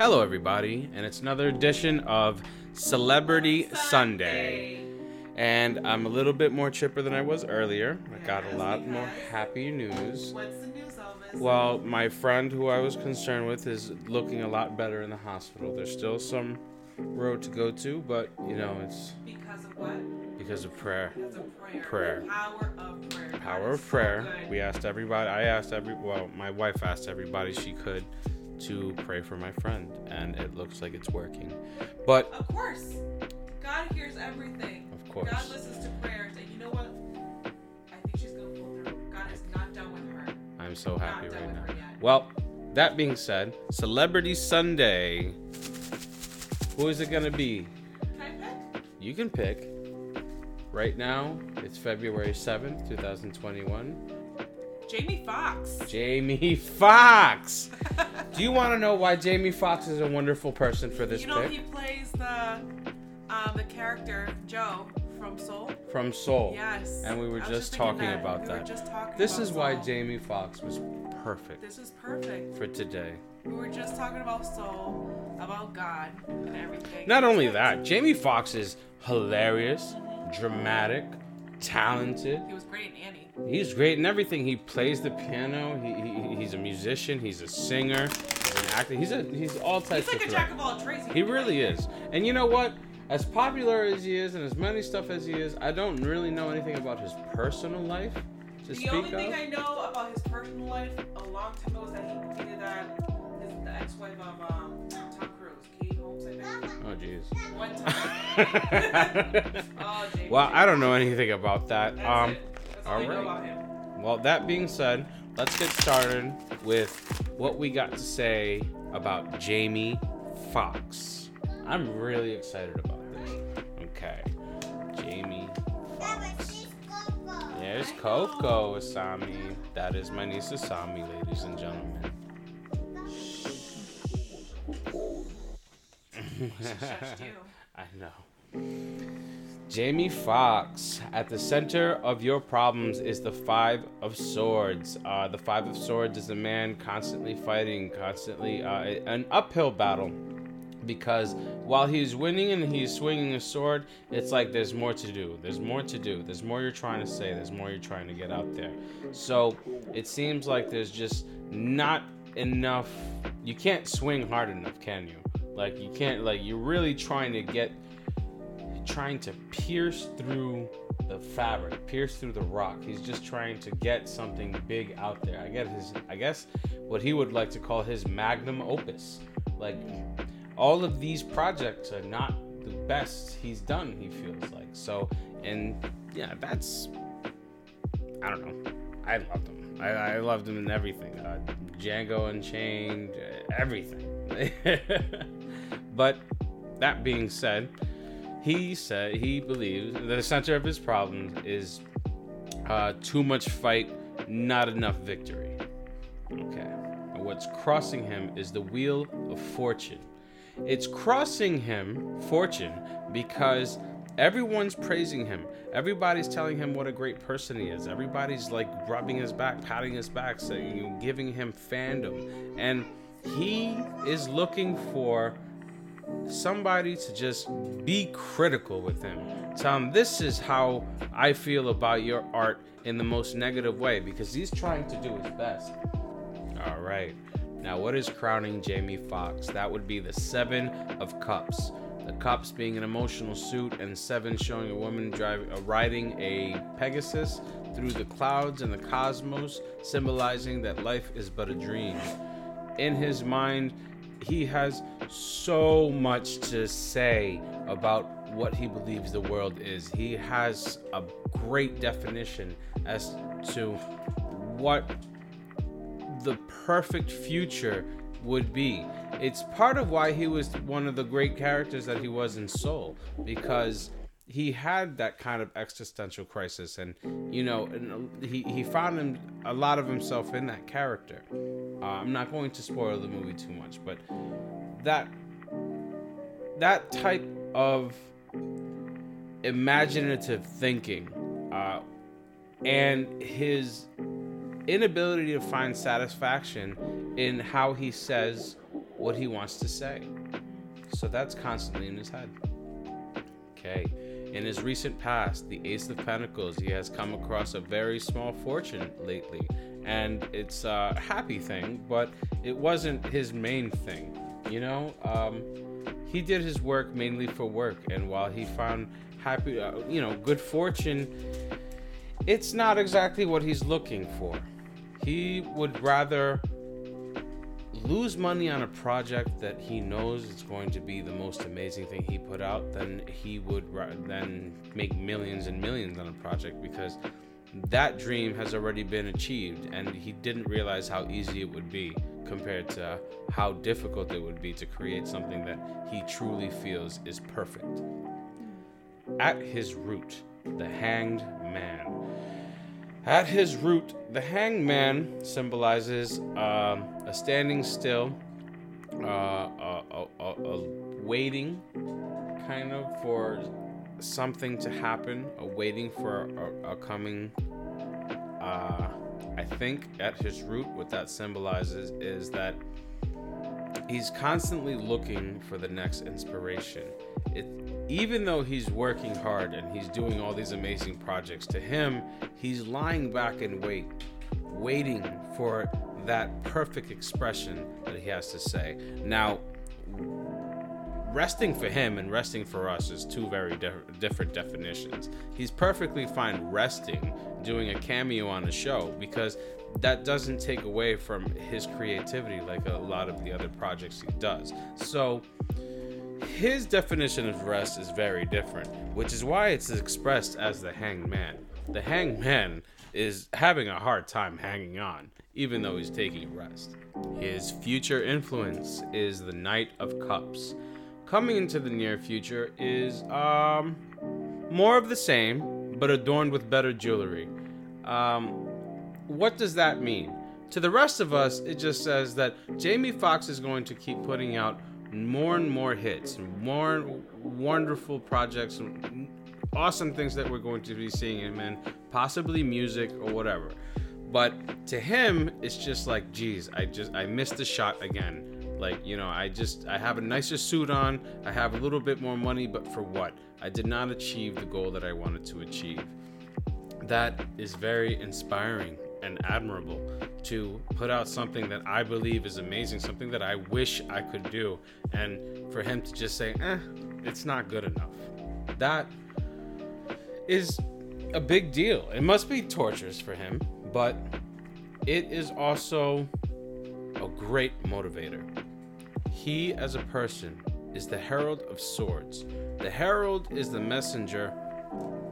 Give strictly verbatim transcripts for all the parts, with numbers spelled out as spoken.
Hello everybody, and it's another edition of Celebrity Sunday. And I'm a little bit more chipper than I was earlier. I got a lot more happy news. What's the news, Elvis? Well, my friend who I was concerned with is looking a lot better in the hospital. There's still some road to go to, but you know, it's... Because of what? Because of prayer. Because of prayer. Prayer. The power of prayer. The power of prayer. So we asked everybody, I asked every, well, my wife asked everybody she could to pray for my friend, and it looks like it's working. But of course, God hears everything. Of course, God listens to prayers, and you know what? I think she's gonna pull through. God is not done with her. I'm so happy right now. Well, that being said, Celebrity Sunday. Who is it gonna be? Can I pick? You can pick. Right now, it's February seventh, twenty twenty-one. Jamie Foxx. Jamie Foxx. Do you want to know why Jamie Foxx is a wonderful person for this pick? You know, pick? He plays the um, the character Joe from Soul. From Soul. Yes. And we were just, just talking that. about we that. Were just talking this about is Soul. Why Jamie Foxx was perfect. This is perfect for today. We were just talking about Soul, about God, and everything. Not only that, Jamie Foxx is hilarious, dramatic, talented. He was great in Annie. He's great in everything. He plays the piano. He, he he's a musician. He's a singer. He's an actor. He's a he's all types. He's like of a jack of all trades. He really is. And you know what? As popular as he is, and as many stuff as he is, I don't really know anything about his personal life. To the speak only thing of. I know about his personal life a long time ago was that he dated that his the ex-wife of um, Tom Cruise, Katie Holmes, I think. Oh jeez. One time. oh, Jamie, well, Jamie. I don't know anything about that. That's um. It. All right. Well, that being said, let's get started with what we got to say about Jamie Foxx. I'm really excited about this. Okay. Jamie Foxx. There's Coco Asami. That is my niece Asami, ladies and gentlemen. She touched you. I know. Jamie Foxx, at the center of your problems is the Five of Swords. Uh, the Five of Swords is a man constantly fighting, constantly uh, an uphill battle. Because while he's winning and he's swinging a sword, it's like there's more to do. There's more to do. There's more you're trying to say. There's more you're trying to get out there. So it seems like there's just not enough. You can't swing hard enough, can you? Like you can't, like you're really trying to get... trying to pierce through the fabric, pierce through the rock. He's just trying to get something big out there. I get his, I guess what he would like to call his magnum opus. Like all of these projects are not the best he's done, he feels like. So, and yeah, that's, I don't know. I loved him. I, I loved him in everything. Uh, Django Unchained, everything. But that being said, he said he believes that the center of his problems is uh, too much fight, not enough victory. Okay. And what's crossing him is the Wheel of Fortune. It's crossing him, fortune, because everyone's praising him. Everybody's telling him what a great person he is. Everybody's like rubbing his back, patting his back, saying, you know, giving him fandom. And he is looking for somebody to just be critical with him. Tell him, this is how I feel about your art in the most negative way, because he's trying to do his best. All right. Now, what is crowning Jamie Foxx? That would be the Seven of Cups. The cups being an emotional suit, and seven showing a woman driving, uh, riding a Pegasus through the clouds and the cosmos, symbolizing that life is but a dream. In his mind, he has so much to say about what he believes the world is. He has a great definition as to what the perfect future would be. It's part of why he was one of the great characters that he was in Soul, because he had that kind of existential crisis, and you know, and he, he found him, a lot of himself in that character. Uh, I'm not going to spoil the movie too much, but that that type of imaginative thinking uh, and his inability to find satisfaction in how he says what he wants to say. So that's constantly in his head. Okay. In his recent past, the Ace of Pentacles, he has come across a very small fortune lately. And it's a happy thing, but it wasn't his main thing. You know, um, he did his work mainly for work. And while he found happy, uh, you know, good fortune, it's not exactly what he's looking for. He would rather lose money on a project that he knows is going to be the most amazing thing he put out than he would then make millions and millions on a project, because that dream has already been achieved and he didn't realize how easy it would be compared to how difficult it would be to create something that he truly feels is perfect. At his root, the Hanged Man. At his root, the Hanged Man symbolizes uh, a standing still, uh, a, a, a waiting kind of for something to happen, a waiting for a, a coming. Uh, I think at his root, what that symbolizes is that he's constantly looking for the next inspiration. It, even though he's working hard and he's doing all these amazing projects, to him, he's lying back in wait, waiting for that perfect expression that he has to say. Now, resting for him and resting for us is two very diff- different definitions. He's perfectly fine resting, doing a cameo on a show, because that doesn't take away from his creativity like a lot of the other projects he does. So his definition of rest is very different, which is why it's expressed as the Hanged Man. The Hanged Man is having a hard time hanging on, even though he's taking rest. His future influence is the Knight of Cups. Coming into the near future is um more of the same, but adorned with better jewelry. Um, what does that mean? To the rest of us, it just says that Jamie Foxx is going to keep putting out more and more hits, more wonderful projects, awesome things that we're going to be seeing him in, possibly music or whatever. But to him, it's just like, geez, I just I missed the shot again. Like, you know, I just I have a nicer suit on, I have a little bit more money, but for what? I did not achieve the goal that I wanted to achieve. That is very inspiring and admirable, to put out something that I believe is amazing, something that I wish I could do, and for him to just say, eh, it's not good enough. That is a big deal. It must be torturous for him, but it is also a great motivator. He, as a person, is the herald of swords. The herald is the messenger,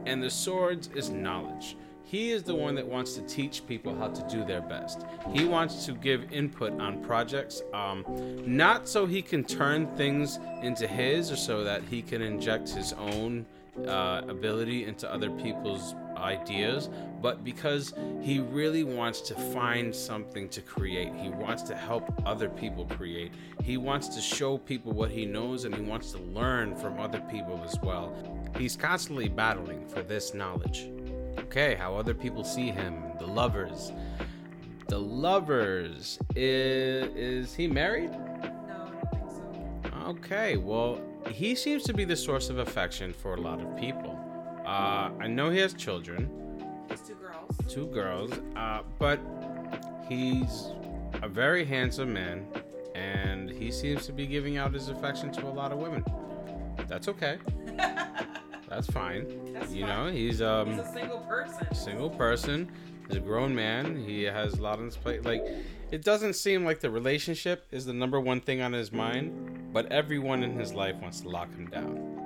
and the swords is knowledge. He is the one that wants to teach people how to do their best. He wants to give input on projects, um, not so he can turn things into his, or so that he can inject his own uh, ability into other people's ideas, but because he really wants to find something to create. He wants to help other people create. He wants to show people what he knows, and he wants to learn from other people as well. He's constantly battling for this knowledge. Okay, how other people see him. The lovers. The lovers. Is, is he married? No, I don't think so. Okay, well, he seems to be the source of affection for a lot of people. Uh, I know he has children. He has two girls. Two girls. Uh, but he's a very handsome man, and he seems to be giving out his affection to a lot of women. That's okay. That's fine. That's you fine. know, he's um he's a single person. Single person. He's a grown man. He has a lot on his plate. Like, it doesn't seem like the relationship is the number one thing on his mind, but everyone in his life wants to lock him down.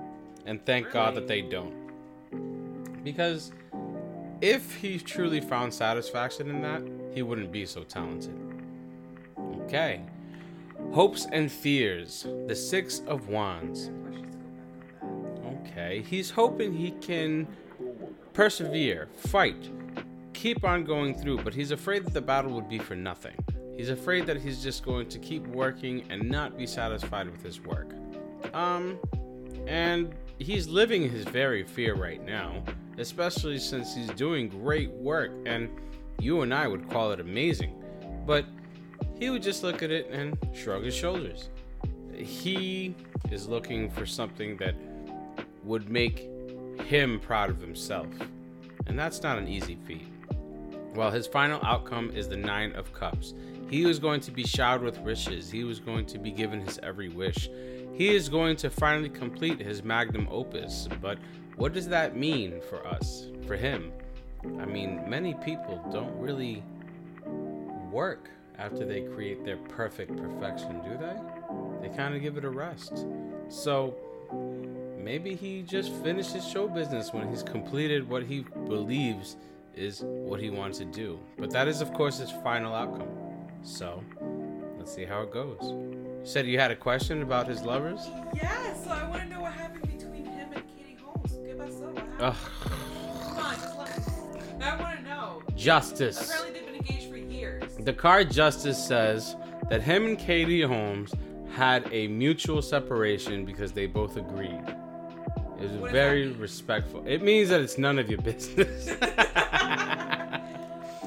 And thank really? God that they don't. Because if he truly found satisfaction in that, he wouldn't be so talented. Okay. Hopes and fears. The Six of Wands. Okay. He's hoping he can persevere, fight, keep on going through, but he's afraid that the battle would be for nothing. He's afraid that he's just going to keep working and not be satisfied with his work. Um, and he's living his very fear right now, especially since he's doing great work, and you and I would call it amazing. But he would just look at it and shrug his shoulders. He is looking for something that would make him proud of himself, and that's not an easy feat. Well, his final outcome is the Nine of Cups. He was going to be showered with riches. He was going to be given his every wish. He is going to finally complete his magnum opus. But what does that mean for us, for him? I mean, many people don't really work after they create their perfect perfection, do they? They kind of give it a rest. So maybe he just finished his show business when he's completed what he believes is what he wants to do. But that is, of course, his final outcome. So let's see how it goes. You said you had a question about his lovers? Yeah, so I want to know what happened between him and Katie Holmes. Give us up. What happened? Come on, just I want to know. Justice. Apparently they've been engaged for years. The card Justice says that him and Katie Holmes had a mutual separation because they both agreed. It was very respectful. It means that it's none of your business.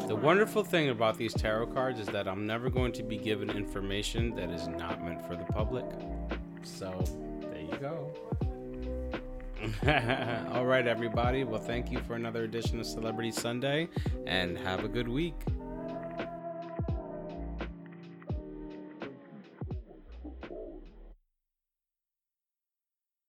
The wonderful thing about these tarot cards is that I'm never going to be given information that is not meant for the public. So, there you go. All right, everybody. Well, thank you for another edition of Celebrity Sunday, and have a good week.